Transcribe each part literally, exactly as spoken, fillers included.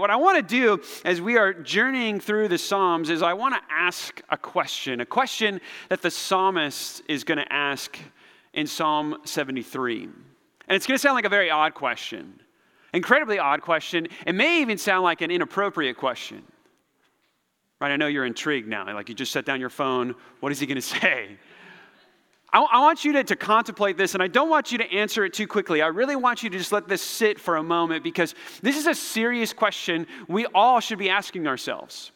What I want to do as we are journeying through the Psalms is I want to ask a question, a question that the psalmist is going to ask in Psalm seventy-three. And it's going to sound like a very odd question, incredibly odd question. It may even sound like an inappropriate question. Right? I know you're intrigued now. Like you just set down your phone. What is he going to say? I, I want you to, to contemplate this, and I don't want you to answer it too quickly. I really want you to just let this sit for a moment, because this is a serious question we all should be asking ourselves.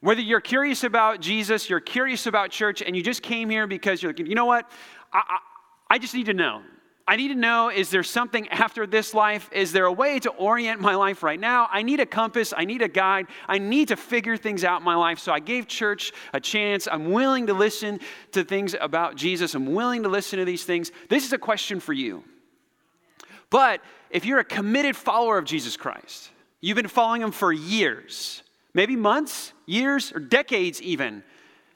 Whether you're curious about Jesus, you're curious about church, and you just came here because you're like, you know what? I, I, I just need to know. I need to know, is there something after this life? Is there a way to orient my life right now? I need a compass. I need a guide. I need to figure things out in my life. So I gave church a chance. I'm willing to listen to things about Jesus. I'm willing to listen to these things. This is a question for you. But if you're a committed follower of Jesus Christ, you've been following him for years, maybe months, years, or decades even,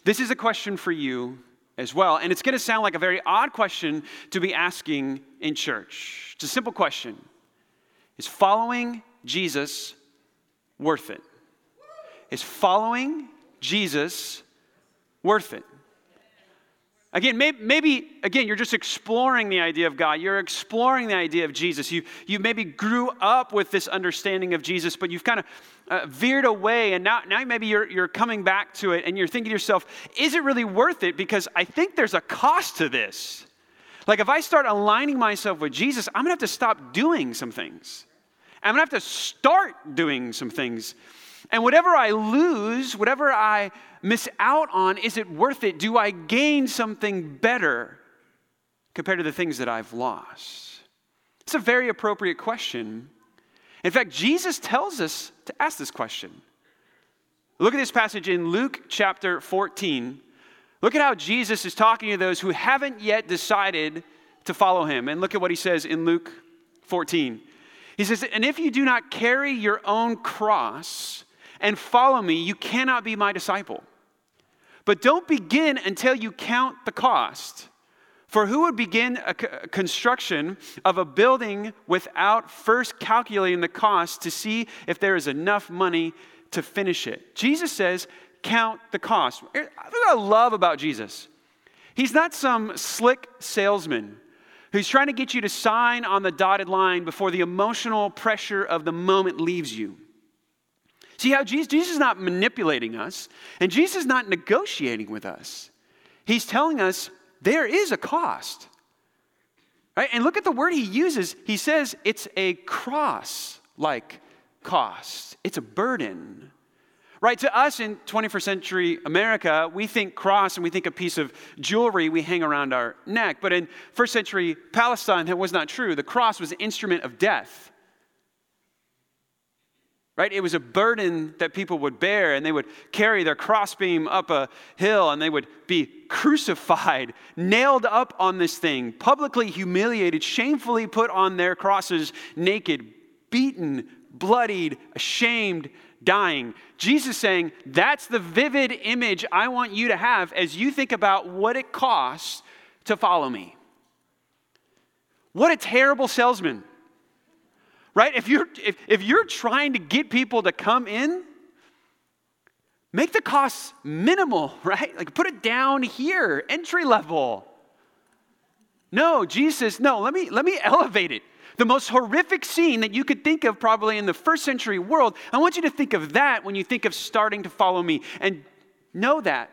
this is a question for you as well. And it's going to sound like a very odd question to be asking in church. It's a simple question. Is following Jesus worth it? Is following Jesus worth it? Again, maybe, maybe again, you're just exploring the idea of God. You're exploring the idea of Jesus. You, you maybe grew up with this understanding of Jesus, but you've kind of uh, veered away, and now, now maybe you're, you're coming back to it, and you're thinking to yourself, is it really worth it? Because I think there's a cost to this. Like, if I start aligning myself with Jesus, I'm going to have to stop doing some things. I'm going to have to start doing some things. And whatever I lose, whatever I miss out on, is it worth it? Do I gain something better compared to the things that I've lost? It's a very appropriate question. In fact, Jesus tells us to ask this question. Look at this passage in Luke chapter fourteen. Look at how Jesus is talking to those who haven't yet decided to follow him. And look at what he says in Luke fourteen. He says, "And if you do not carry your own cross and follow me, you cannot be my disciple. But don't begin until you count the cost. For who would begin a construction of a building without first calculating the cost to see if there is enough money to finish it?" Jesus says, count the cost. That's what I love about Jesus. He's not some slick salesman who's trying to get you to sign on the dotted line before the emotional pressure of the moment leaves you. See how Jesus, Jesus is not manipulating us, and Jesus is not negotiating with us. He's telling us there is a cost. Right? And look at the word he uses. He says it's a cross-like cost. It's a burden. Right? To us in twenty-first century America, we think cross and we think a piece of jewelry we hang around our neck. But in first century Palestine, that was not true. The cross was an instrument of death. right? It was a burden that people would bear, and they would carry their crossbeam up a hill, and they would be crucified, nailed up on this thing, publicly humiliated, shamefully put on their crosses, naked, beaten, bloodied, ashamed, dying. Jesus saying, that's the vivid image I want you to have as you think about what it costs to follow me. What a terrible salesman, right? If you're, if, if you're trying to get people to come in, make the costs minimal, right? Like put it down here, entry level. No, Jesus, no, let me, let me elevate it. The most horrific scene that you could think of probably in the first century world, I want you to think of that when you think of starting to follow me, and know that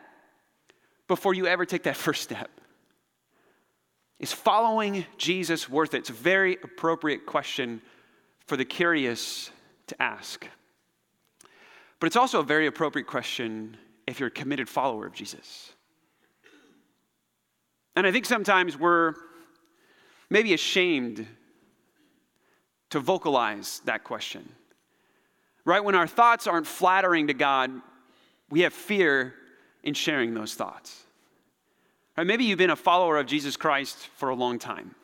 before you ever take that first step. Is following Jesus worth it? It's a very appropriate question for the curious to ask. But it's also a very appropriate question if you're a committed follower of Jesus. And I think sometimes we're maybe ashamed to vocalize that question, right? When our thoughts aren't flattering to God, we have fear in sharing those thoughts. Right? Maybe you've been a follower of Jesus Christ for a long time.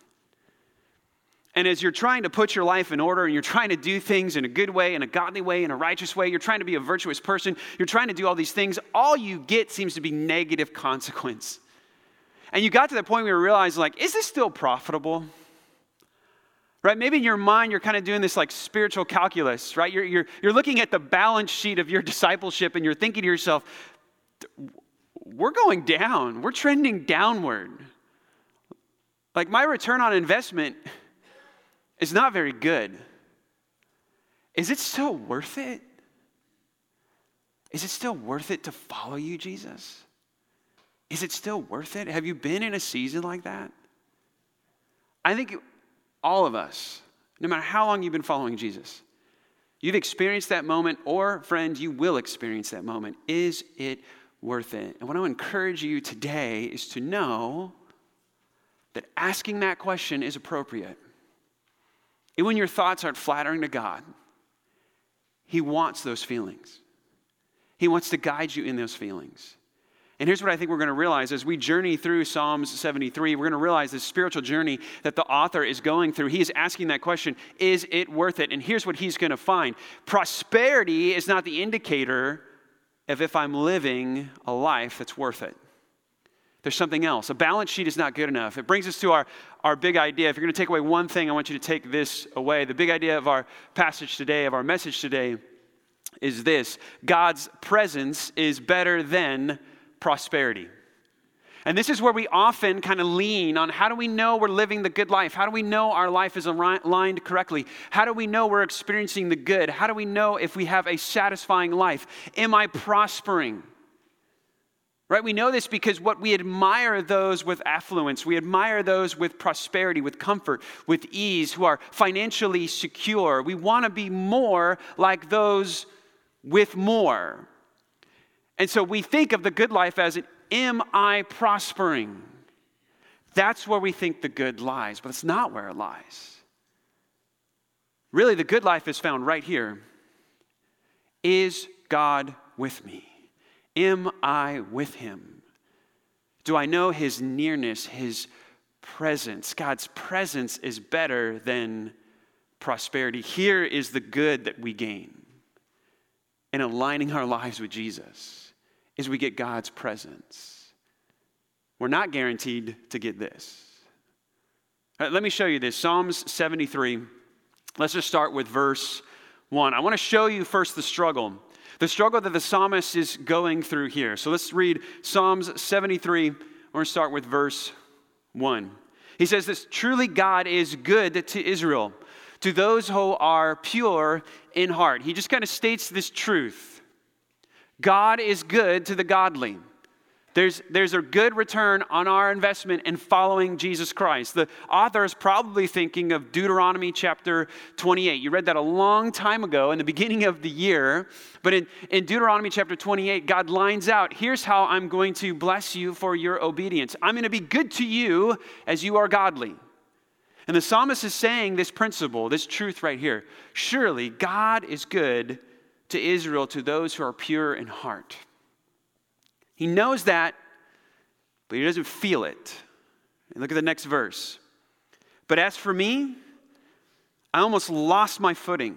And as you're trying to put your life in order and you're trying to do things in a good way, in a godly way, in a righteous way, you're trying to be a virtuous person, you're trying to do all these things, all you get seems to be negative consequence. And you got to that point where you realize, like, is this still profitable? Right? Maybe in your mind, you're kind of doing this like spiritual calculus, right? You're, you're, you're looking at the balance sheet of your discipleship and you're thinking to yourself, we're going down. We're trending downward. Like my return on investment is not very good. Is it still worth it? Is it still worth it to follow you, Jesus? Is it still worth it? Have you been in a season like that? I think it, all of us, no matter how long you've been following Jesus, you've experienced that moment, or friend, you will experience that moment. Is it worth it? And what I want to encourage you today is to know that asking that question is appropriate. And when your thoughts aren't flattering to God, He wants those feelings. He wants to guide you in those feelings. And here's what I think we're going to realize as we journey through Psalms seventy-three, we're going to realize this spiritual journey that the author is going through. He is asking that question, is it worth it? And here's what he's going to find. Prosperity is not the indicator of if I'm living a life that's worth it. There's something else. A balance sheet is not good enough. It brings us to our, our big idea. If you're going to take away one thing, I want you to take this away. The big idea of our passage today, of our message today, is this. God's presence is better than prosperity. And this is where we often kind of lean on how do we know we're living the good life? How do we know our life is aligned correctly? How do we know we're experiencing the good? How do we know if we have a satisfying life? Am I prospering? Right? We know this because what we admire those with affluence, we admire those with prosperity, with comfort, with ease, who are financially secure. We want to be more like those with more. And so we think of the good life as an, am I prospering? That's where we think the good lies, but it's not where it lies. Really, the good life is found right here. Is God with me? Am I with Him? Do I know His nearness, His presence? God's presence is better than prosperity. Here is the good that we gain in aligning our lives with Jesus. Is we get God's presence. We're not guaranteed to get this. All right, let me show you this. Psalms seventy-three. Let's just start with verse one. I want to show you first the struggle. The struggle that the psalmist is going through here. So let's read Psalms seventy-three. We're going to start with verse one. He says this, truly God is good to Israel, to those who are pure in heart. He just kind of states this truth. God is good to the godly. There's, there's a good return on our investment in following Jesus Christ. The author is probably thinking of Deuteronomy chapter twenty-eight. You read that a long time ago in the beginning of the year. But in, in Deuteronomy chapter twenty-eight, God lines out, here's how I'm going to bless you for your obedience. I'm going to be good to you as you are godly. And the psalmist is saying this principle, this truth right here. Surely God is good to Israel, to those who are pure in heart. He knows that, but he doesn't feel it. And look at the next verse. But as for me, I almost lost my footing.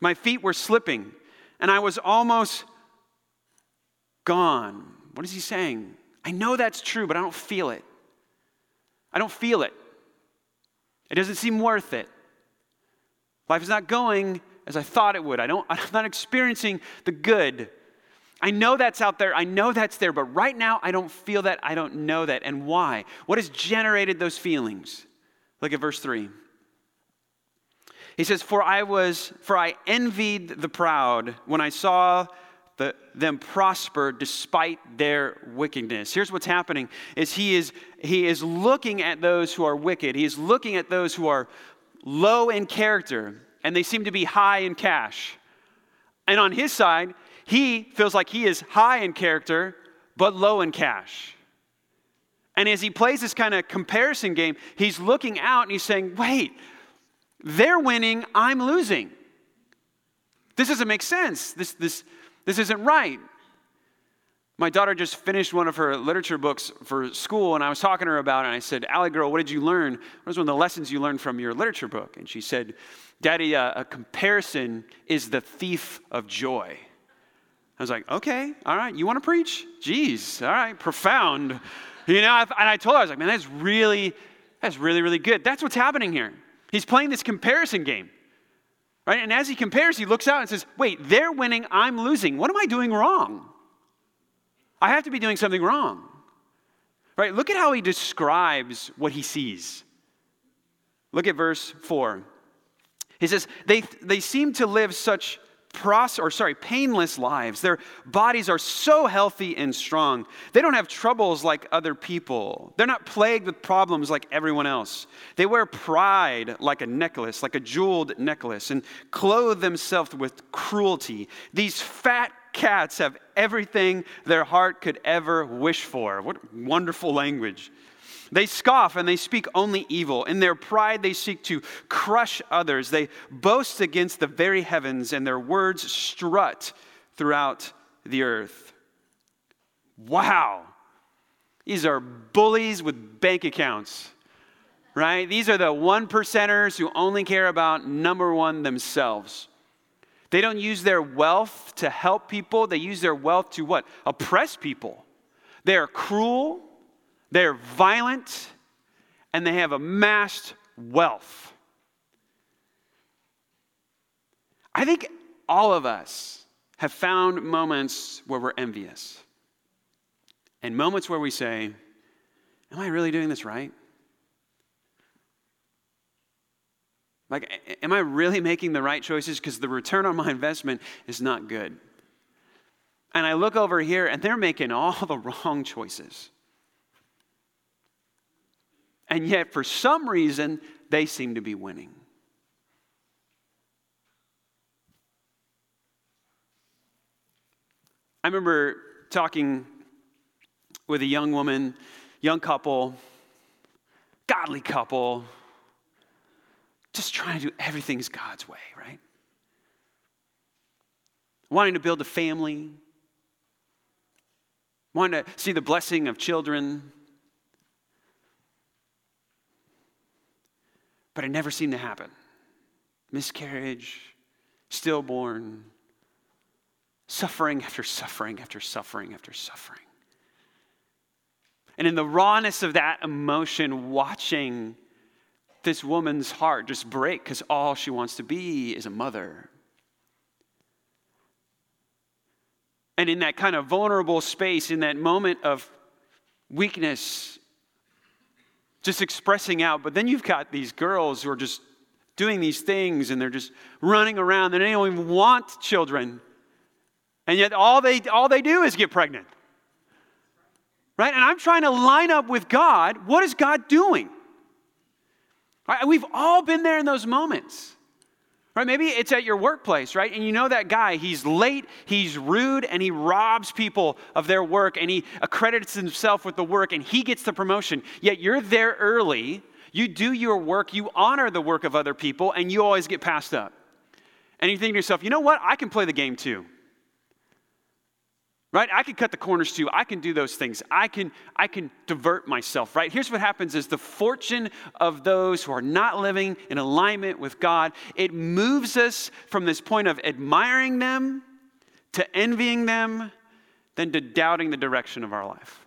My feet were slipping, and I was almost gone. What is he saying? I know that's true, but I don't feel it. I don't feel it. It doesn't seem worth it. Life is not going as I thought it would. I don't, I'm not experiencing the good. I know that's out there. I know that's there. But right now, I don't feel that. I don't know that. And why? What has generated those feelings? Look at verse three. He says, For I was, for I envied the proud when I saw the, them prosper despite their wickedness. Here's what's happening is he is he is looking at those who are wicked. He is looking at those who are low in character, and they seem to be high in cash. And on his side, he feels like he is high in character, but low in cash. And as he plays this kind of comparison game, he's looking out and he's saying, wait, they're winning, I'm losing. This doesn't make sense. This this this isn't right. My daughter just finished one of her literature books for school, and I was talking to her about it, and I said, Allie, girl, what did you learn? What was one of the lessons you learned from your literature book? And she said, Daddy, uh, a comparison is the thief of joy. I was like, okay, all right, you want to preach? Jeez, all right, profound. You know, I've, and I told her, I was like, man, that's really, that's really, really good. That's what's happening here. He's playing this comparison game, right? And as he compares, he looks out and says, wait, they're winning, I'm losing. What am I doing wrong? I have to be doing something wrong, right? Look at how he describes what he sees. Look at verse four. He says, they they seem to live such pros- or sorry, painless lives. Their bodies are so healthy and strong. They don't have troubles like other people. They're not plagued with problems like everyone else. They wear pride like a necklace, like a jeweled necklace, and clothe themselves with cruelty. These fat cats have everything their heart could ever wish for. What wonderful language. They scoff and they speak only evil. In their pride, they seek to crush others. They boast against the very heavens, and their words strut throughout the earth. Wow. These are bullies with bank accounts, right? These are the one percenters who only care about number one themselves. They don't use their wealth to help people. They use their wealth to what? Oppress people. They are cruel. They are violent. And they have amassed wealth. I think all of us have found moments where we're envious. And moments where we say, am I really doing this right? Like, am I really making the right choices? Because the return on my investment is not good. And I look over here, and they're making all the wrong choices. And yet, for some reason, they seem to be winning. I remember talking with a young woman, young couple, godly couple, just trying to do everything God's way, right? Wanting to build a family. Wanting to see the blessing of children. But it never seemed to happen. Miscarriage, stillborn, suffering after suffering after suffering after suffering. And in the rawness of that emotion, watching this woman's heart just break because all she wants to be is a mother. And in that kind of vulnerable space, in that moment of weakness, just expressing out, but then you've got these girls who are just doing these things and they're just running around and they don't even want children. And yet all they all they do is get pregnant. Right? And I'm trying to line up with God. What is God doing? Right, we've all been there in those moments, right? Maybe it's at your workplace, right? And you know that guy, he's late, he's rude, and he robs people of their work, and he accredits himself with the work, and he gets the promotion. Yet you're there early, you do your work, you honor the work of other people, and you always get passed up. and you think to yourself, you know what? I can play the game too. Right? I can cut the corners too. I can do those things. I can, I can divert myself, right? Here's what happens is the fortune of those who are not living in alignment with God, it moves us from this point of admiring them to envying them, then to doubting the direction of our life.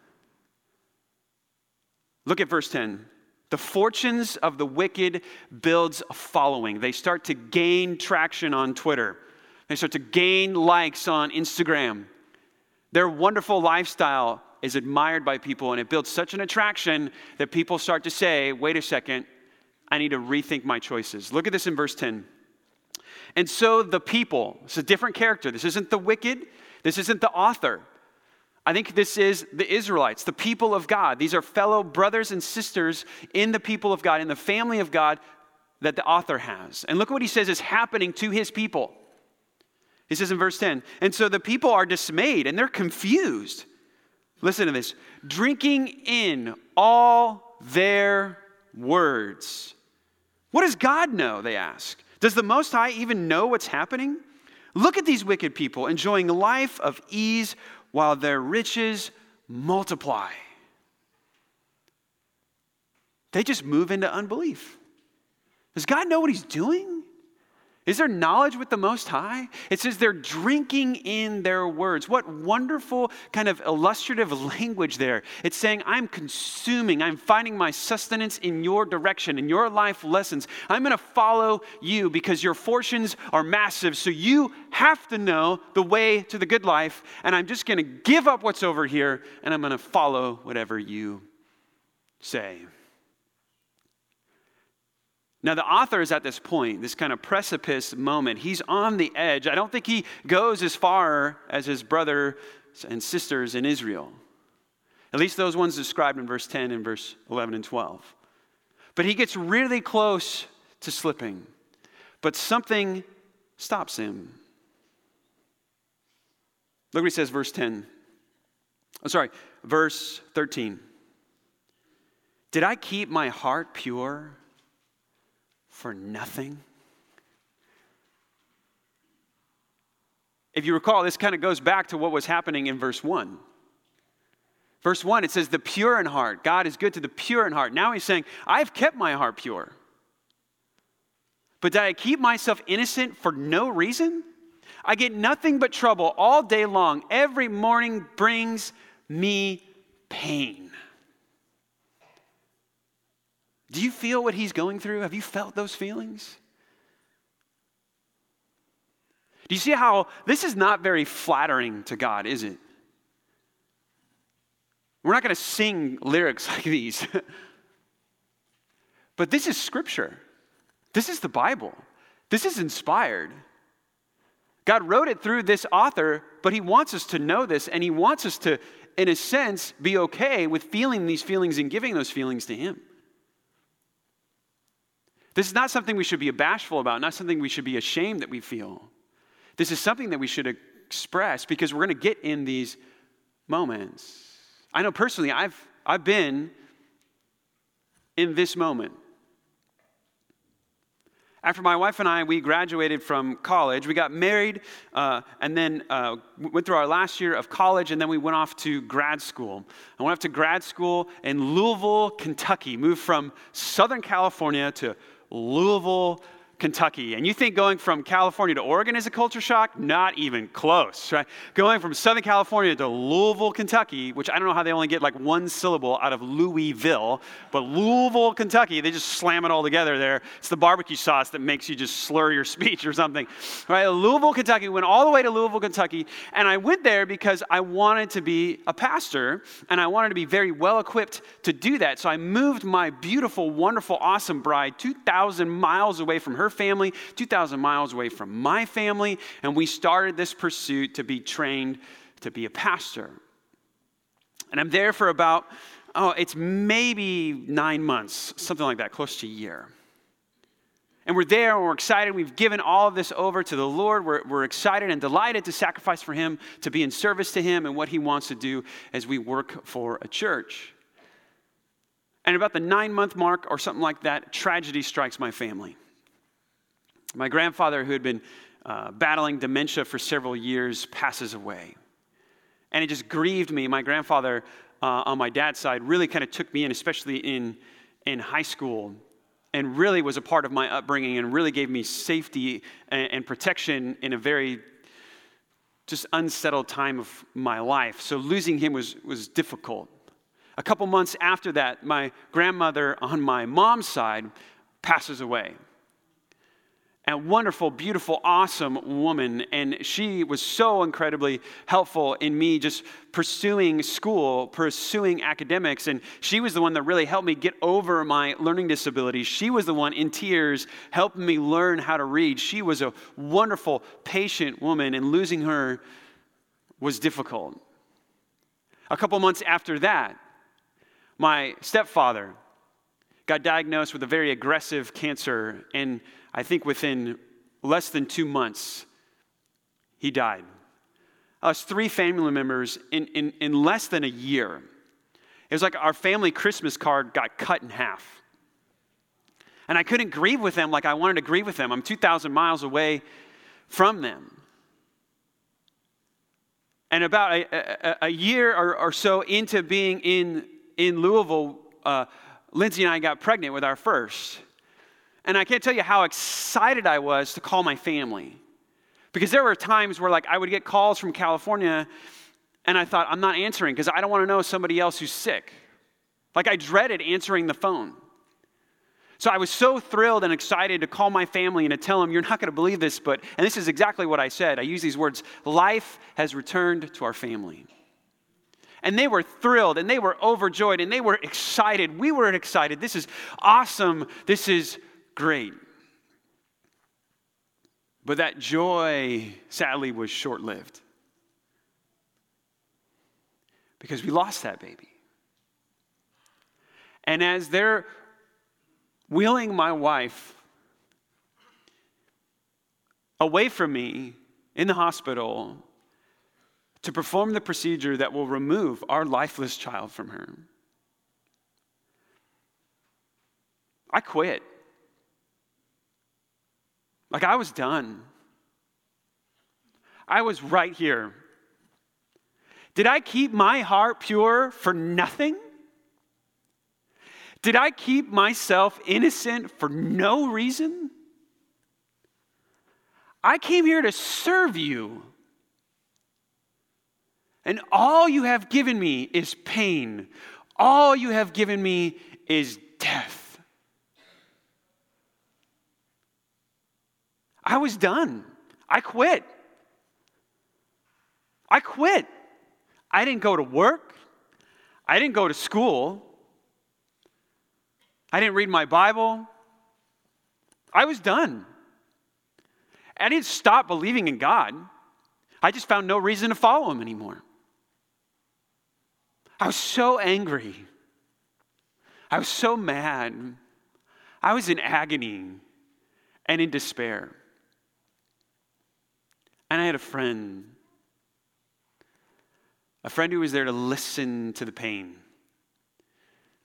Look at verse ten. The fortunes of the wicked builds a following. They start to gain traction on Twitter. They start to gain likes on Instagram. Their wonderful lifestyle is admired by people, and it builds such an attraction that people start to say, wait a second, I need to rethink my choices. Look at this in verse ten. And so the people, it's a different character. This isn't the wicked. This isn't the author. I think this is the Israelites, the people of God. These are fellow brothers and sisters in the people of God, in the family of God that the author has. And look what he says is happening to his people. He says in verse ten, and so the people are dismayed and they're confused. Listen to this. Drinking in all their words. What does God know, they ask. Does the Most High even know what's happening? Look at these wicked people enjoying a life of ease while their riches multiply. They just move into unbelief. Does God know what he's doing? Is there knowledge with the Most High? It says they're drinking in their words. What wonderful kind of illustrative language there. It's saying, I'm consuming. I'm finding my sustenance in your direction, in your life lessons. I'm going to follow you because your fortunes are massive. So you have to know the way to the good life. And I'm just going to give up what's over here. And I'm going to follow whatever you say. Now, the author is at this point, this kind of precipice moment. He's on the edge. I don't think he goes as far as his brothers and sisters in Israel, at least those ones described in verse ten and verse eleven and twelve. But he gets really close to slipping. But something stops him. Look what he says, verse ten. I'm sorry, verse thirteen. Did I keep my heart pure? For nothing? If you recall, this kind of goes back to what was happening in verse one. Verse one, it says, the pure in heart. God is good to the pure in heart. Now he's saying, I've kept my heart pure. But did I keep myself innocent for no reason? I get nothing but trouble all day long. Every morning brings me pain. Do you feel what he's going through? Have you felt those feelings? Do you see how this is not very flattering to God, is it? We're not going to sing lyrics like these. But this is scripture. This is the Bible. This is inspired. God wrote it through this author, but he wants us to know this, and he wants us to, in a sense, be okay with feeling these feelings and giving those feelings to him. This is not something we should be bashful about, not something we should be ashamed that we feel. This is something that we should express because we're going to get in these moments. I know personally, I've, I've been in this moment. After my wife and I, we graduated from college. We got married uh, and then uh, went through our last year of college, and then we went off to grad school. I went off to grad school in Louisville, Kentucky. Moved from Southern California to Louisville, Kentucky. And you think going from California to Oregon is a culture shock? Not even close, right? Going from Southern California to Louisville, Kentucky, which I don't know how they only get like one syllable out of Louisville, but Louisville, Kentucky, they just slam it all together there. It's the barbecue sauce that makes you just slur your speech or something, right? Louisville, Kentucky, went all the way to Louisville, Kentucky, and I went there because I wanted to be a pastor, and I wanted to be very well equipped to do that. So I moved my beautiful, wonderful, awesome bride two thousand miles away from her family, two thousand miles away from my family, and we started this pursuit to be trained to be a pastor. And I'm there for about, oh, it's maybe nine months, something like that, close to a year. And we're there, and we're excited. We've given all of this over to the Lord. We're, we're excited and delighted to sacrifice for him, to be in service to him, and what he wants to do as we work for a church. And about the nine-month mark or something like that, tragedy strikes my family. My grandfather, who had been uh, battling dementia for several years, passes away. And it just grieved me. My grandfather uh, on my dad's side really kind of took me in, especially in, in high school, and really was a part of my upbringing and really gave me safety and, and protection in a very just unsettled time of my life. So losing him was, was difficult. A couple months after that, my grandmother on my mom's side passes away. A wonderful, beautiful, awesome woman, and she was so incredibly helpful in me just pursuing school, pursuing academics, and she was the one that really helped me get over my learning disability. She was the one in tears helping me learn how to read. She was a wonderful, patient woman, and losing her was difficult. A couple months after that, my stepfather got diagnosed with a very aggressive cancer, and I think within less than two months, he died. Us three family members in, in, in less than a year. It was like our family Christmas card got cut in half. And I couldn't grieve with them like I wanted to grieve with them. I'm two thousand miles away from them. And about a, a, a year or, or so into being in, in Louisville, uh, Lindsay and I got pregnant with our first. And I can't tell you how excited I was to call my family. Because there were times where like I would get calls from California and I thought, I'm not answering because I don't want to know somebody else who's sick. Like I dreaded answering the phone. So I was so thrilled and excited to call my family and to tell them, you're not going to believe this, but, and this is exactly what I said. I use these words, life has returned to our family. And they were thrilled, and they were overjoyed, and they were excited. We were excited. This is awesome. This is great. But that joy, sadly, was short-lived. Because we lost that baby. And as they're wheeling my wife away from me in the hospital to perform the procedure that will remove our lifeless child from her, I quit. Like, I was done. I was right here. Did I keep my heart pure for nothing? Did I keep myself innocent for no reason? I came here to serve you. And all you have given me is pain. All you have given me is death. I was done. I quit. I quit. I didn't go to work. I didn't go to school. I didn't read my Bible. I was done. I didn't stop believing in God. I just found no reason to follow him anymore. I was so angry. I was so mad. I was in agony and in despair. And I had a friend, a friend who was there to listen to the pain,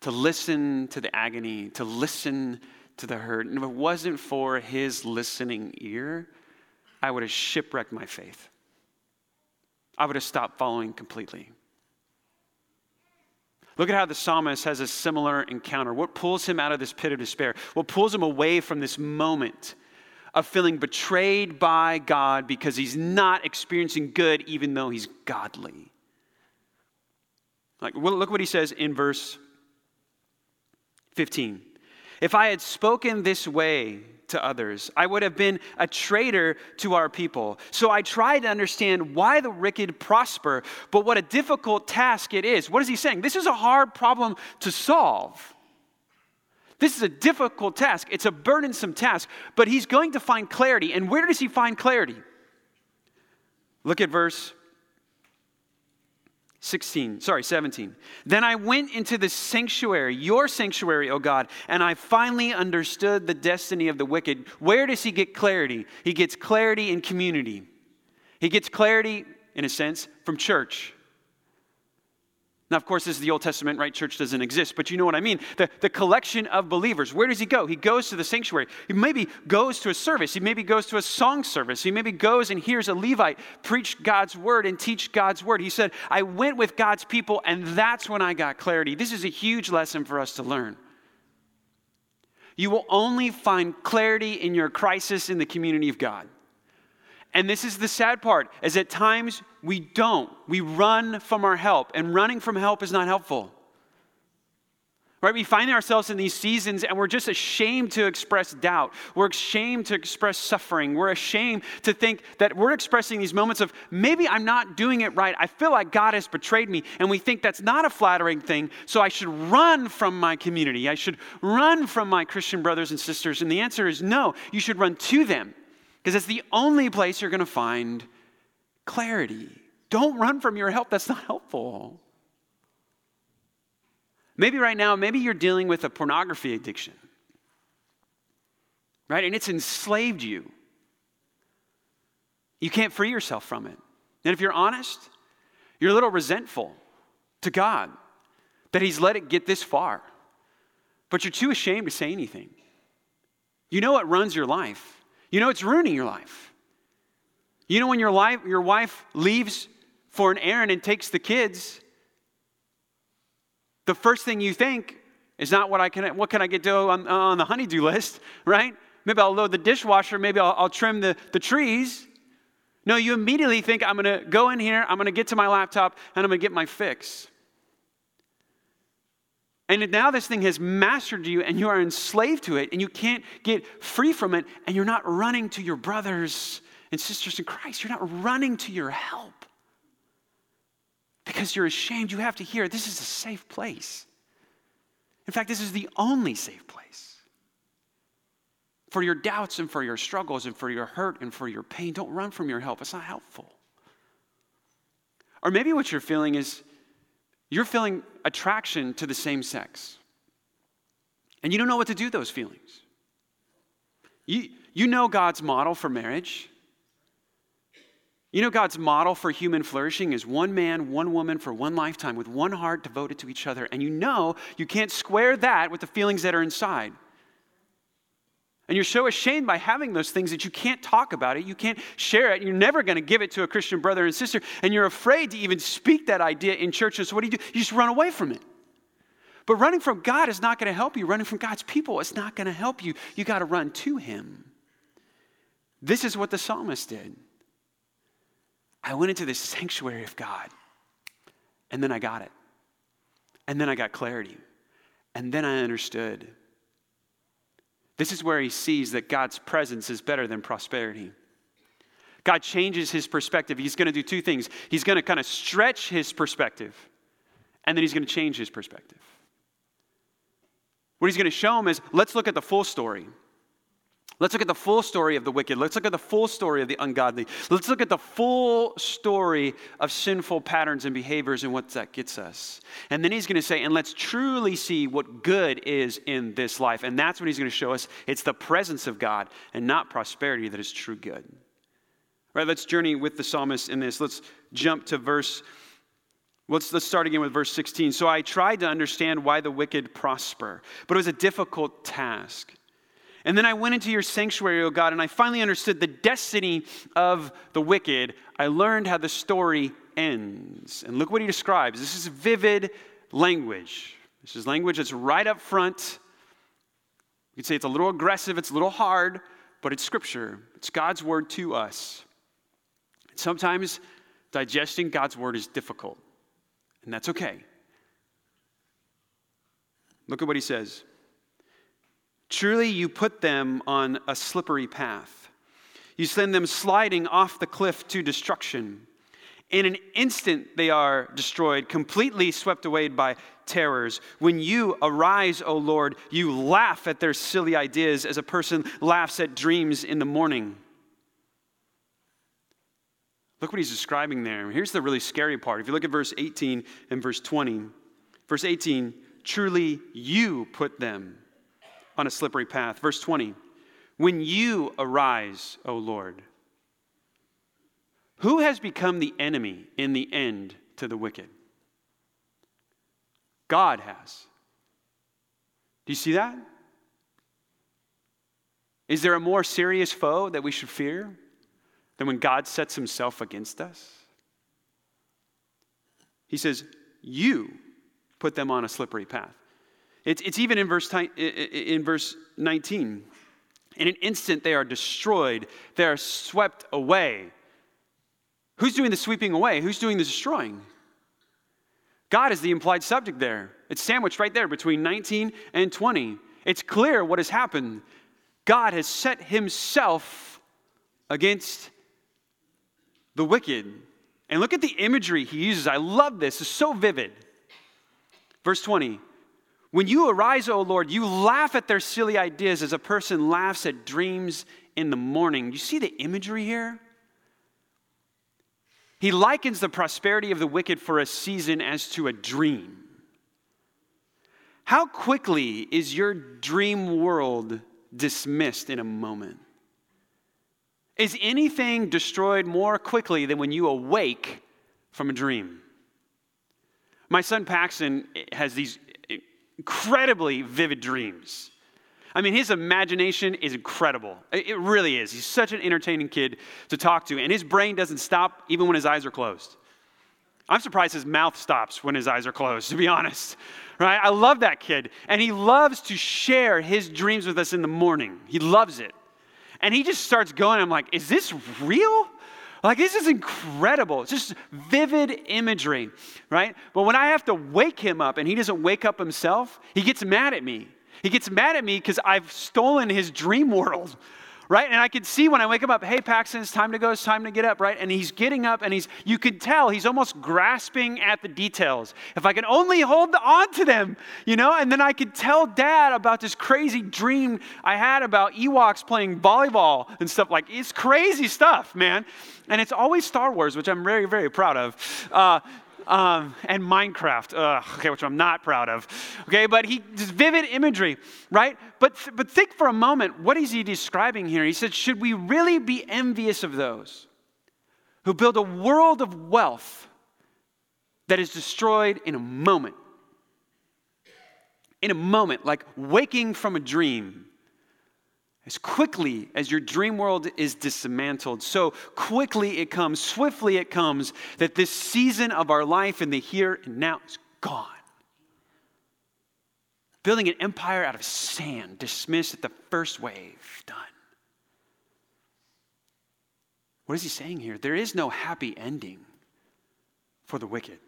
to listen to the agony, to listen to the hurt. And if it wasn't for his listening ear, I would have shipwrecked my faith. I would have stopped following completely. Look at how the psalmist has a similar encounter. What pulls him out of this pit of despair? What pulls him away from this moment of feeling betrayed by God because he's not experiencing good even though he's godly? Like, look what he says in verse fifteen. If I had spoken this way to others, I would have been a traitor to our people. So I tried to understand why the wicked prosper, but what a difficult task it is. What is he saying? This is a hard problem to solve. This is a difficult task. It's a burdensome task, but he's going to find clarity. And where does he find clarity? Look at verse sixteen, sorry, seventeen. Then I went into the sanctuary, your sanctuary, O God, and I finally understood the destiny of the wicked. Where does he get clarity? He gets clarity in community. He gets clarity, in a sense, from church. Now, of course, this is the Old Testament, right? Church doesn't exist, but you know what I mean. The, the collection of believers, where does he go? He goes to the sanctuary. He maybe goes to a service. He maybe goes to a song service. He maybe goes and hears a Levite preach God's word and teach God's word. He said, I went with God's people, and that's when I got clarity. This is a huge lesson for us to learn. You will only find clarity in your crisis in the community of God. And this is the sad part, is at times we don't. We run from our help, and running from help is not helpful. Right? We find ourselves in these seasons, and we're just ashamed to express doubt. We're ashamed to express suffering. We're ashamed to think that we're expressing these moments of, maybe I'm not doing it right. I feel like God has betrayed me, and we think that's not a flattering thing, so I should run from my community. I should run from my Christian brothers and sisters, and the answer is no. You should run to them. Because that's the only place you're going to find clarity. Don't run from your help. That's not helpful. Maybe right now, maybe you're dealing with a pornography addiction, right? And it's enslaved you. You can't free yourself from it. And if you're honest, you're a little resentful to God that he's let it get this far. But you're too ashamed to say anything. You know it runs your life. You know it's ruining your life. You know when your, life, your wife leaves for an errand and takes the kids, the first thing you think is not what I can what can I get to on, on the honey-do list, right? Maybe I'll load the dishwasher. Maybe I'll, I'll trim the, the trees. No, you immediately think, I'm going to go in here, I'm going to get to my laptop, and I'm going to get my fix. And now this thing has mastered you, and you are enslaved to it, and you can't get free from it, and you're not running to your brothers and sisters in Christ. You're not running to your help because you're ashamed. You have to hear, this is a safe place. In fact, this is the only safe place for your doubts and for your struggles and for your hurt and for your pain. Don't run from your help. It's not helpful. Or maybe what you're feeling is, you're feeling attraction to the same sex. And you don't know what to do with those feelings. You, you know God's model for marriage. You know God's model for human flourishing is one man, one woman for one lifetime with one heart devoted to each other. And you know you can't square that with the feelings that are inside. And you're so ashamed by having those things that you can't talk about it, you can't share it, and you're never going to give it to a Christian brother and sister, and you're afraid to even speak that idea in church, and so what do you do? You just run away from it. But running from God is not going to help you. Running from God's people is not going to help you. You got to run to him. This is what the psalmist did. I went into this sanctuary of God, and then I got it. And then I got clarity. And then I understood. This is where he sees that God's presence is better than prosperity. God changes his perspective. He's going to do two things. He's going to kind of stretch his perspective, and then he's going to change his perspective. What he's going to show him is, let's look at the full story. Let's look at the full story of the wicked. Let's look at the full story of the ungodly. Let's look at the full story of sinful patterns and behaviors and what that gets us. And then he's going to say, and let's truly see what good is in this life. And that's when he's going to show us it's the presence of God and not prosperity that is true good. All right, let's journey with the psalmist in this. Let's jump to verse, let's, let's start again with verse sixteen. So I tried to understand why the wicked prosper, but it was a difficult task. And then I went into your sanctuary, O God, and I finally understood the destiny of the wicked. I learned how the story ends. And look what he describes. This is vivid language. This is language that's right up front. You could say it's a little aggressive, it's a little hard, but it's scripture. It's God's word to us. And sometimes digesting God's word is difficult, and that's okay. Look at what he says. Truly, you put them on a slippery path. You send them sliding off the cliff to destruction. In an instant, they are destroyed, completely swept away by terrors. When you arise, O Lord, you laugh at their silly ideas as a person laughs at dreams in the morning. Look what he's describing there. Here's the really scary part. If you look at verse eighteen and verse twenty, verse eighteen, truly, you put them on a slippery path. Verse twenty, when you arise, O Lord, who has become the enemy in the end to the wicked? God has. Do you see that? Is there a more serious foe that we should fear than when God sets himself against us? He says, you put them on a slippery path. It's, it's even in verse, in verse nineteen. In an instant, they are destroyed. They are swept away. Who's doing the sweeping away? Who's doing the destroying? God is the implied subject there. It's sandwiched right there between nineteen and twenty. It's clear what has happened. God has set himself against the wicked. And look at the imagery he uses. I love this. It's so vivid. Verse twenty. When you arise, O Lord, you laugh at their silly ideas as a person laughs at dreams in the morning. You see the imagery here? He likens the prosperity of the wicked for a season as to a dream. How quickly is your dream world dismissed in a moment? Is anything destroyed more quickly than when you awake from a dream? My son Paxton has these incredibly vivid dreams. I mean, his imagination is incredible. It really is. He's such an entertaining kid to talk to, and his brain doesn't stop even when his eyes are closed. I'm surprised his mouth stops when his eyes are closed, to be honest, right? I love that kid, and he loves to share his dreams with us in the morning. He loves it, and he just starts going. I'm like, is this real? Like, this is incredible. It's just vivid imagery, right? But when I have to wake him up, and he doesn't wake up himself, he gets mad at me. He gets mad at me because I've stolen his dream world, right? And I can see when I wake him up, hey, Paxton, it's time to go, it's time to get up, right? And he's getting up, and he's you can tell he's almost grasping at the details. If I can only hold on to them, you know? And then I could tell Dad about this crazy dream I had about Ewoks playing volleyball and stuff. Like, it's crazy stuff, man. And it's always Star Wars, which I'm very, very proud of. Uh Um, and Minecraft, Ugh, okay, which I'm not proud of, okay, but he, just vivid imagery, right? But th- but think for a moment, what is he describing here? He said, should we really be envious of those who build a world of wealth that is destroyed in a moment? In a moment, like waking from a dream. As quickly as your dream world is dismantled, so quickly it comes, swiftly it comes, that this season of our life in the here and now is gone. Building an empire out of sand, dismissed at the first wave, done. What is he saying here? There is no happy ending for the wicked.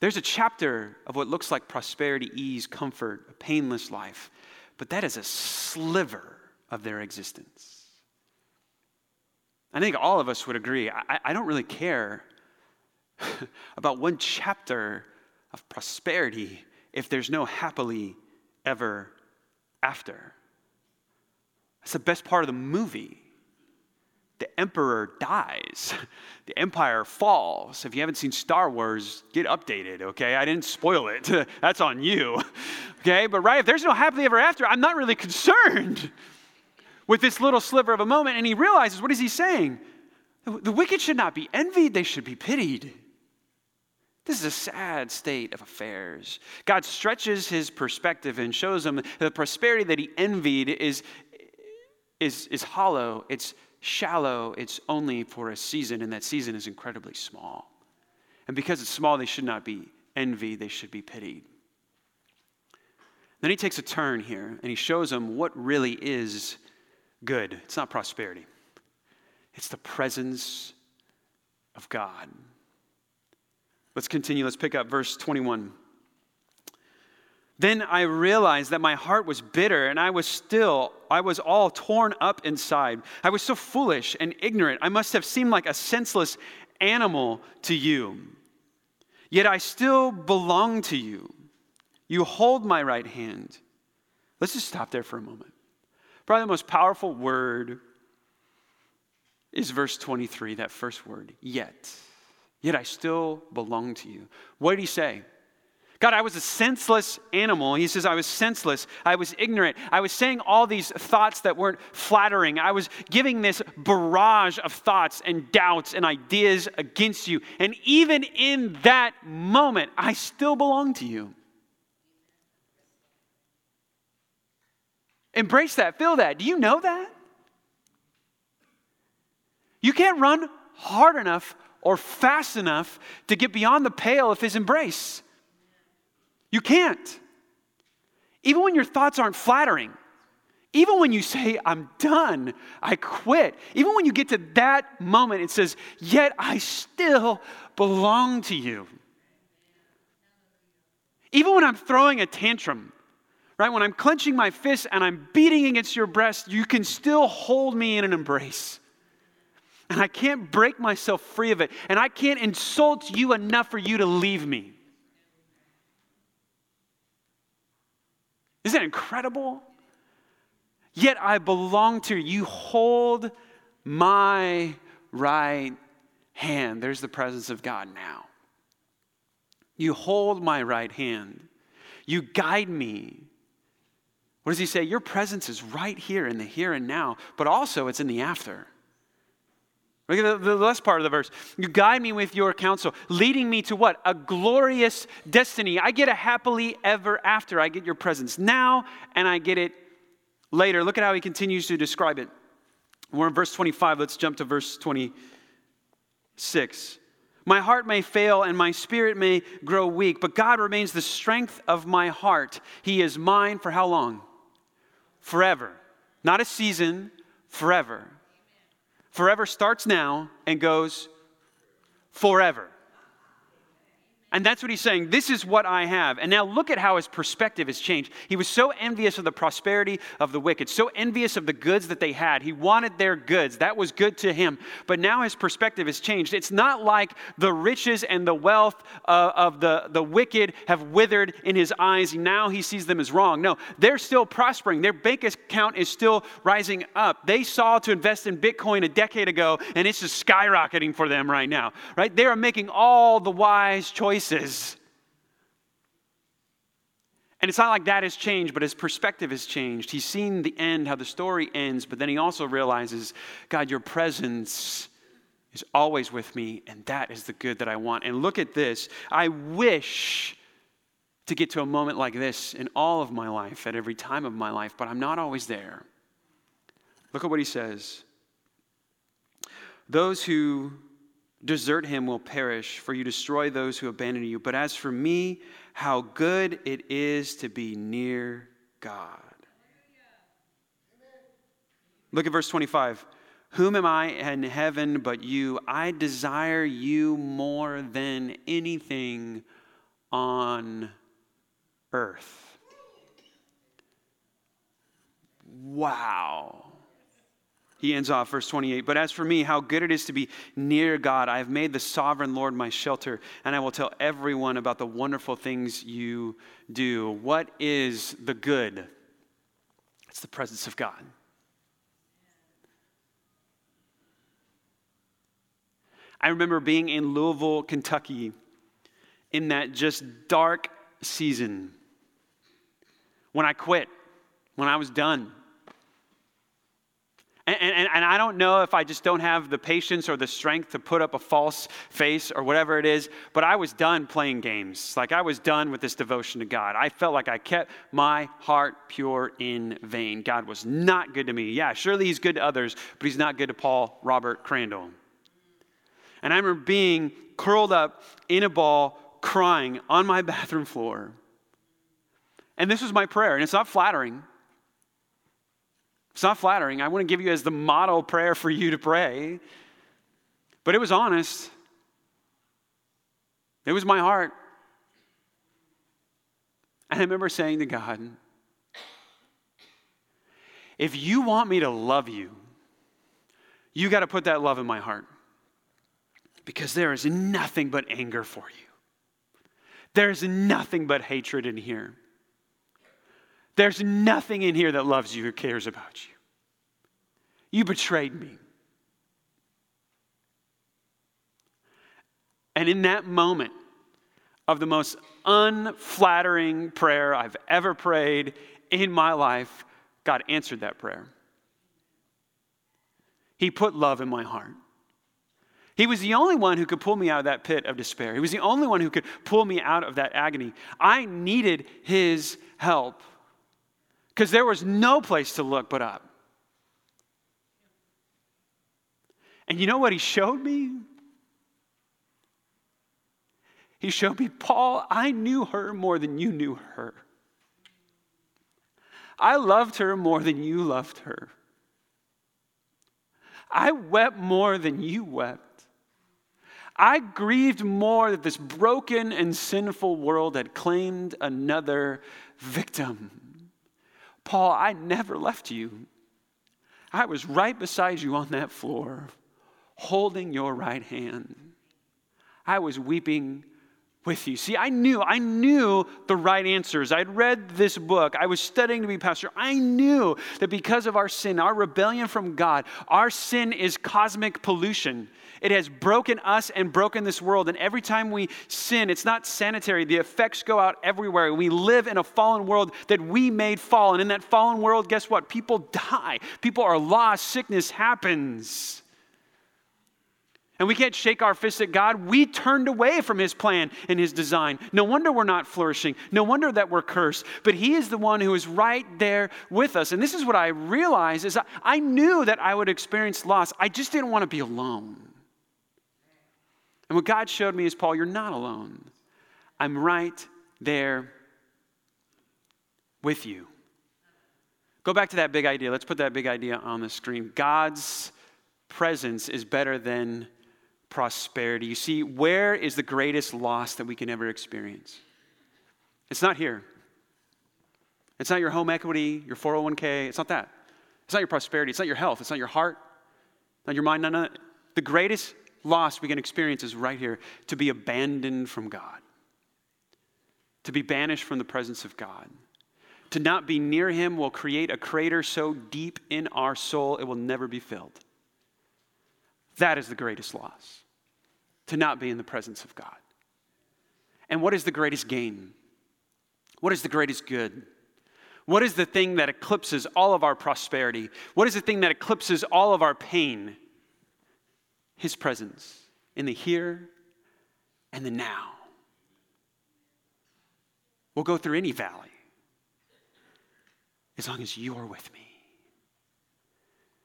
There's a chapter of what looks like prosperity, ease, comfort, a painless life. But that is a sliver of their existence. I think all of us would agree. I, I don't really care about one chapter of prosperity if there's no happily ever after. That's the best part of the movie. The emperor dies. The empire falls. If you haven't seen Star Wars, get updated, okay? I didn't spoil it. That's on you. Okay, but right, if there's no happily ever after, I'm not really concerned with this little sliver of a moment. And he realizes, what is he saying? The wicked should not be envied. They should be pitied. This is a sad state of affairs. God stretches his perspective and shows him the prosperity that he envied is, is, is hollow. It's shallow. It's only for a season, and that season is incredibly small. And because it's small, they should not be envied. They should be pitied. Then he takes a turn here, and he shows them what really is good. It's not prosperity. It's the presence of God. Let's continue. Let's pick up verse twenty-one. Then I realized that my heart was bitter, and I was still, I was all torn up inside. I was so foolish and ignorant. I must have seemed like a senseless animal to you. Yet I still belong to you. You hold my right hand. Let's just stop there for a moment. Probably the most powerful word is verse twenty-three, that first word, yet. Yet I still belong to you. What did he say? God, I was a senseless animal. He says, I was senseless. I was ignorant. I was saying all these thoughts that weren't flattering. I was giving this barrage of thoughts and doubts and ideas against you. And even in that moment, I still belong to you. Embrace that. Feel that. Do you know that? You can't run hard enough or fast enough to get beyond the pale of his embrace. You can't. Even when your thoughts aren't flattering, even when you say, I'm done, I quit, even when you get to that moment, it says, yet I still belong to you. Even when I'm throwing a tantrum, right, when I'm clenching my fist and I'm beating against your breast, you can still hold me in an embrace. And I can't break myself free of it. And I can't insult you enough for you to leave me. Isn't that incredible? Yet I belong to you. You hold my right hand. There's the presence of God now. You hold my right hand. You guide me. What does he say? Your presence is right here in the here and now, but also it's in the after. Look at the last part of the verse. You guide me with your counsel, leading me to what? A glorious destiny. I get a happily ever after. I get your presence now, and I get it later. Look at how he continues to describe it. We're in verse twenty-five. Let's jump to verse twenty-six. My heart may fail, and my spirit may grow weak, but God remains the strength of my heart. He is mine for how long? Forever. Not a season, forever. Forever starts now and goes forever. And that's what he's saying. This is what I have. And now look at how his perspective has changed. He was so envious of the prosperity of the wicked, so envious of the goods that they had. He wanted their goods. That was good to him. But now his perspective has changed. It's not like the riches and the wealth uh, of the, the wicked have withered in his eyes. Now he sees them as wrong. No, they're still prospering. Their bank account is still rising up. They saw to invest in Bitcoin a decade ago, and it's just skyrocketing for them right now. Right? They are making all the wise choices. And it's not like that has changed, but his perspective has changed. He's seen the end, how the story ends, but then he also realizes, God, your presence is always with me, and that is the good that I want. And look at this. I wish to get to a moment like this in all of my life, at every time of my life, but I'm not always there. Look at what he says. Those who desert him will perish, for you destroy those who abandon you. But as for me, how good it is to be near God. Look at verse twenty-five. Whom am I in heaven but you? I desire you more than anything on earth. Wow. He ends off verse twenty-eight. But as for me, how good it is to be near God. I have made the sovereign Lord my shelter, and I will tell everyone about the wonderful things you do. What is the good? It's the presence of God. I remember being in Louisville, Kentucky, in that just dark season when I quit, when I was done. And, and, and I don't know if I just don't have the patience or the strength to put up a false face or whatever it is, but I was done playing games. Like, I was done with this devotion to God. I felt like I kept my heart pure in vain. God was not good to me. Yeah, surely he's good to others, but he's not good to Paul Robert Crandall. And I remember being curled up in a ball, crying on my bathroom floor. And this was my prayer, and it's not flattering. It's not flattering. I wouldn't give you as the model prayer for you to pray. But it was honest. It was my heart. And I remember saying to God, if you want me to love you, you got to put that love in my heart. Because there is nothing but anger for you. There is nothing but hatred in here. There's nothing in here that loves you or cares about you. You betrayed me. And in that moment, of the most unflattering prayer I've ever prayed in my life, God answered that prayer. He put love in my heart. He was the only one who could pull me out of that pit of despair. He was the only one who could pull me out of that agony. I needed his help because there was no place to look but up. And you know what he showed me? He showed me, Paul, I knew her more than you knew her. I loved her more than you loved her. I wept more than you wept. I grieved more that this broken and sinful world had claimed another victim. Paul, I never left you. I was right beside you on that floor, holding your right hand. I was weeping with you. See, I knew, I knew the right answers. I'd read this book. I was studying to be pastor. I knew that because of our sin, our rebellion from God, our sin is cosmic pollution. It has broken us and broken this world. And every time we sin, it's not sanitary. The effects go out everywhere. We live in a fallen world that we made fallen. In that fallen world, guess what? People die. People are lost. Sickness happens. And we can't shake our fist at God. We turned away from his plan and his design. No wonder we're not flourishing. No wonder that we're cursed. But he is the one who is right there with us. And this is what I realized is I, I knew that I would experience loss. I just didn't want to be alone. And what God showed me is, Paul, you're not alone. I'm right there with you. Go back to that big idea. Let's put that big idea on the screen. God's presence is better than prosperity. You see, where is the greatest loss that we can ever experience? It's not here. It's not your home equity, your four oh one k. It's not that. It's not your prosperity. It's not your health. It's not your heart. Not your mind. None of that. The greatest loss we can experience is right here. To be abandoned from God. To be banished from the presence of God. To not be near him will create a crater so deep in our soul it will never be filled. That is the greatest loss, to not be in the presence of God. And what is the greatest gain? What is the greatest good? What is the thing that eclipses all of our prosperity? What is the thing that eclipses all of our pain? His presence in the here and the now. We'll go through any valley as long as you're with me.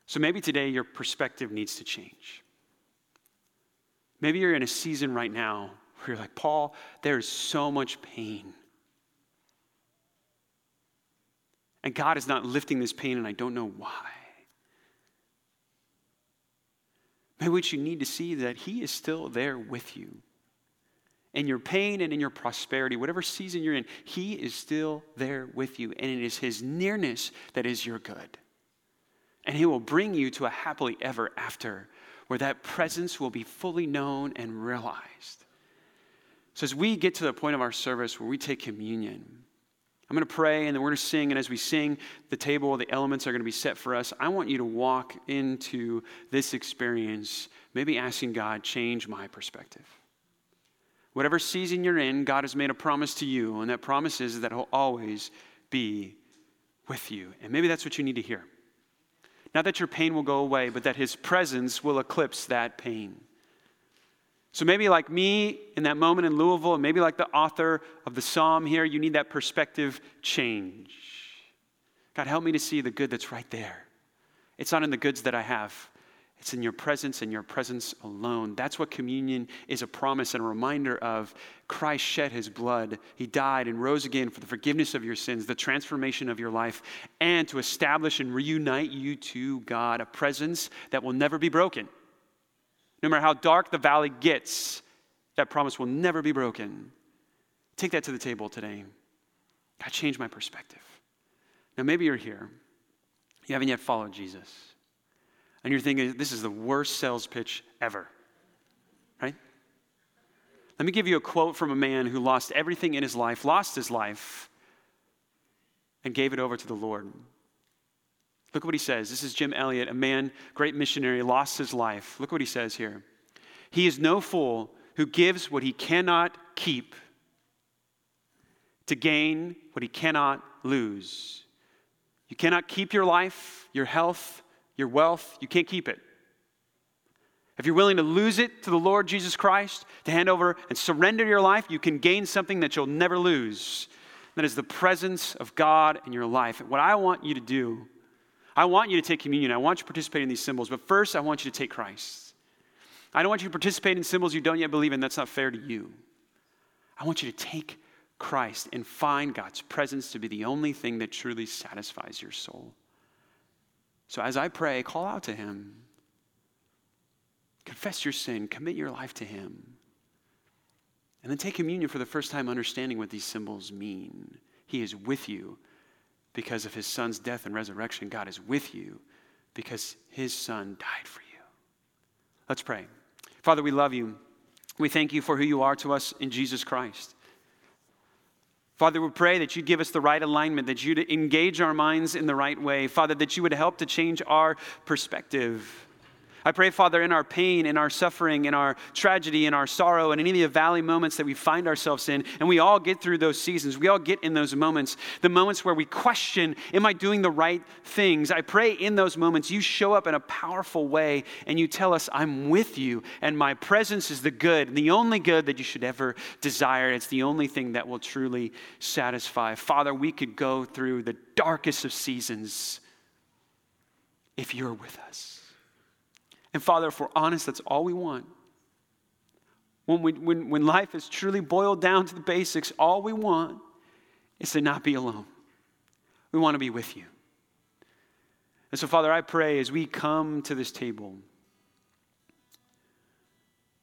So maybe today your perspective needs to change. Maybe you're in a season right now where you're like, Paul, there is so much pain. And God is not lifting this pain, and I don't know why. Maybe what you need to see is that he is still there with you. In your pain and in your prosperity, whatever season you're in, he is still there with you. And it is his nearness that is your good. And he will bring you to a happily ever after where that presence will be fully known and realized. So as we get to the point of our service where we take communion, I'm going to pray and then we're going to sing. And as we sing, the table, the elements are going to be set for us. I want you to walk into this experience, maybe asking God, change my perspective. Whatever season you're in, God has made a promise to you. And that promise is that he'll always be with you. And maybe that's what you need to hear. Not that your pain will go away, but that his presence will eclipse that pain. So maybe like me in that moment in Louisville, and maybe like the author of the psalm here, you need that perspective change. God, help me to see the good that's right there. It's not in the goods that I have. It's in your presence and your presence alone. That's what communion is, a promise and a reminder of. Christ shed his blood. He died and rose again for the forgiveness of your sins, the transformation of your life, and to establish and reunite you to God, a presence that will never be broken. No matter how dark the valley gets, that promise will never be broken. Take that to the table today. God, changed my perspective. Now, maybe you're here. You haven't yet followed Jesus. And you're thinking, this is the worst sales pitch ever, right? Let me give you a quote from a man who lost everything in his life, lost his life, and gave it over to the Lord. Look what he says. This is Jim Elliott, a man, great missionary, lost his life. Look what he says here. He is no fool who gives what he cannot keep to gain what he cannot lose. You cannot keep your life, your health, your wealth. You can't keep it. If you're willing to lose it to the Lord Jesus Christ, to hand over and surrender your life, you can gain something that you'll never lose. That is the presence of God in your life. What I want you to do, I want you to take communion. I want you to participate in these symbols. But first, I want you to take Christ. I don't want you to participate in symbols you don't yet believe in. That's not fair to you. I want you to take Christ and find God's presence to be the only thing that truly satisfies your soul. So as I pray, call out to him. Confess your sin, commit your life to him. And then take communion for the first time, understanding what these symbols mean. He is with you because of his son's death and resurrection. God is with you because his son died for you. Let's pray. Father, we love you. We thank you for who you are to us in Jesus Christ. Father, we pray that you'd give us the right alignment, that you'd engage our minds in the right way. Father, that you would help to change our perspective. I pray, Father, in our pain, in our suffering, in our tragedy, in our sorrow, in any of the valley moments that we find ourselves in, and we all get through those seasons. We all get in those moments, the moments where we question, am I doing the right things? I pray in those moments, you show up in a powerful way, and you tell us, I'm with you, and my presence is the good, the only good that you should ever desire. It's the only thing that will truly satisfy. Father, we could go through the darkest of seasons if you're with us. And Father, if we're honest, that's all we want. When, we, when, when life is truly boiled down to the basics, all we want is to not be alone. We want to be with you. And so, Father, I pray as we come to this table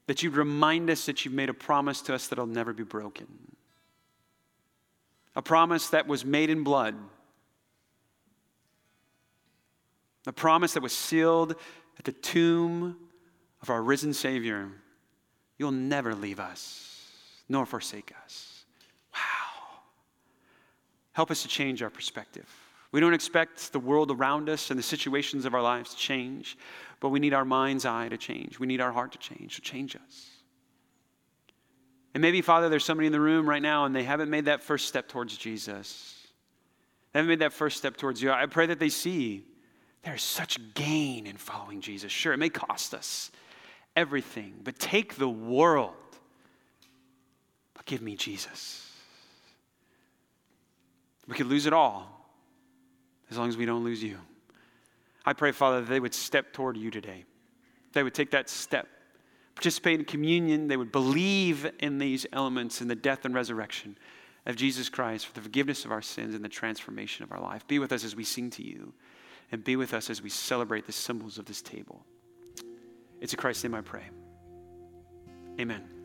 that you'd remind us that you've made a promise to us that'll never be broken. A promise that was made in blood. A promise that was sealed at the tomb of our risen Savior. You'll never leave us, nor forsake us. Wow. Help us to change our perspective. We don't expect the world around us and the situations of our lives to change, but we need our mind's eye to change. We need our heart to change, to change us. And maybe, Father, there's somebody in the room right now and they haven't made that first step towards Jesus. They haven't made that first step towards you. I pray that they see there's such gain in following Jesus. Sure, it may cost us everything, but take the world, but give me Jesus. We could lose it all as long as we don't lose you. I pray, Father, that they would step toward you today. They would take that step, participate in communion. They would believe in these elements, in the death and resurrection of Jesus Christ for the forgiveness of our sins and the transformation of our life. Be with us as we sing to you. And be with us as we celebrate the symbols of this table. It's in Christ's name I pray. Amen.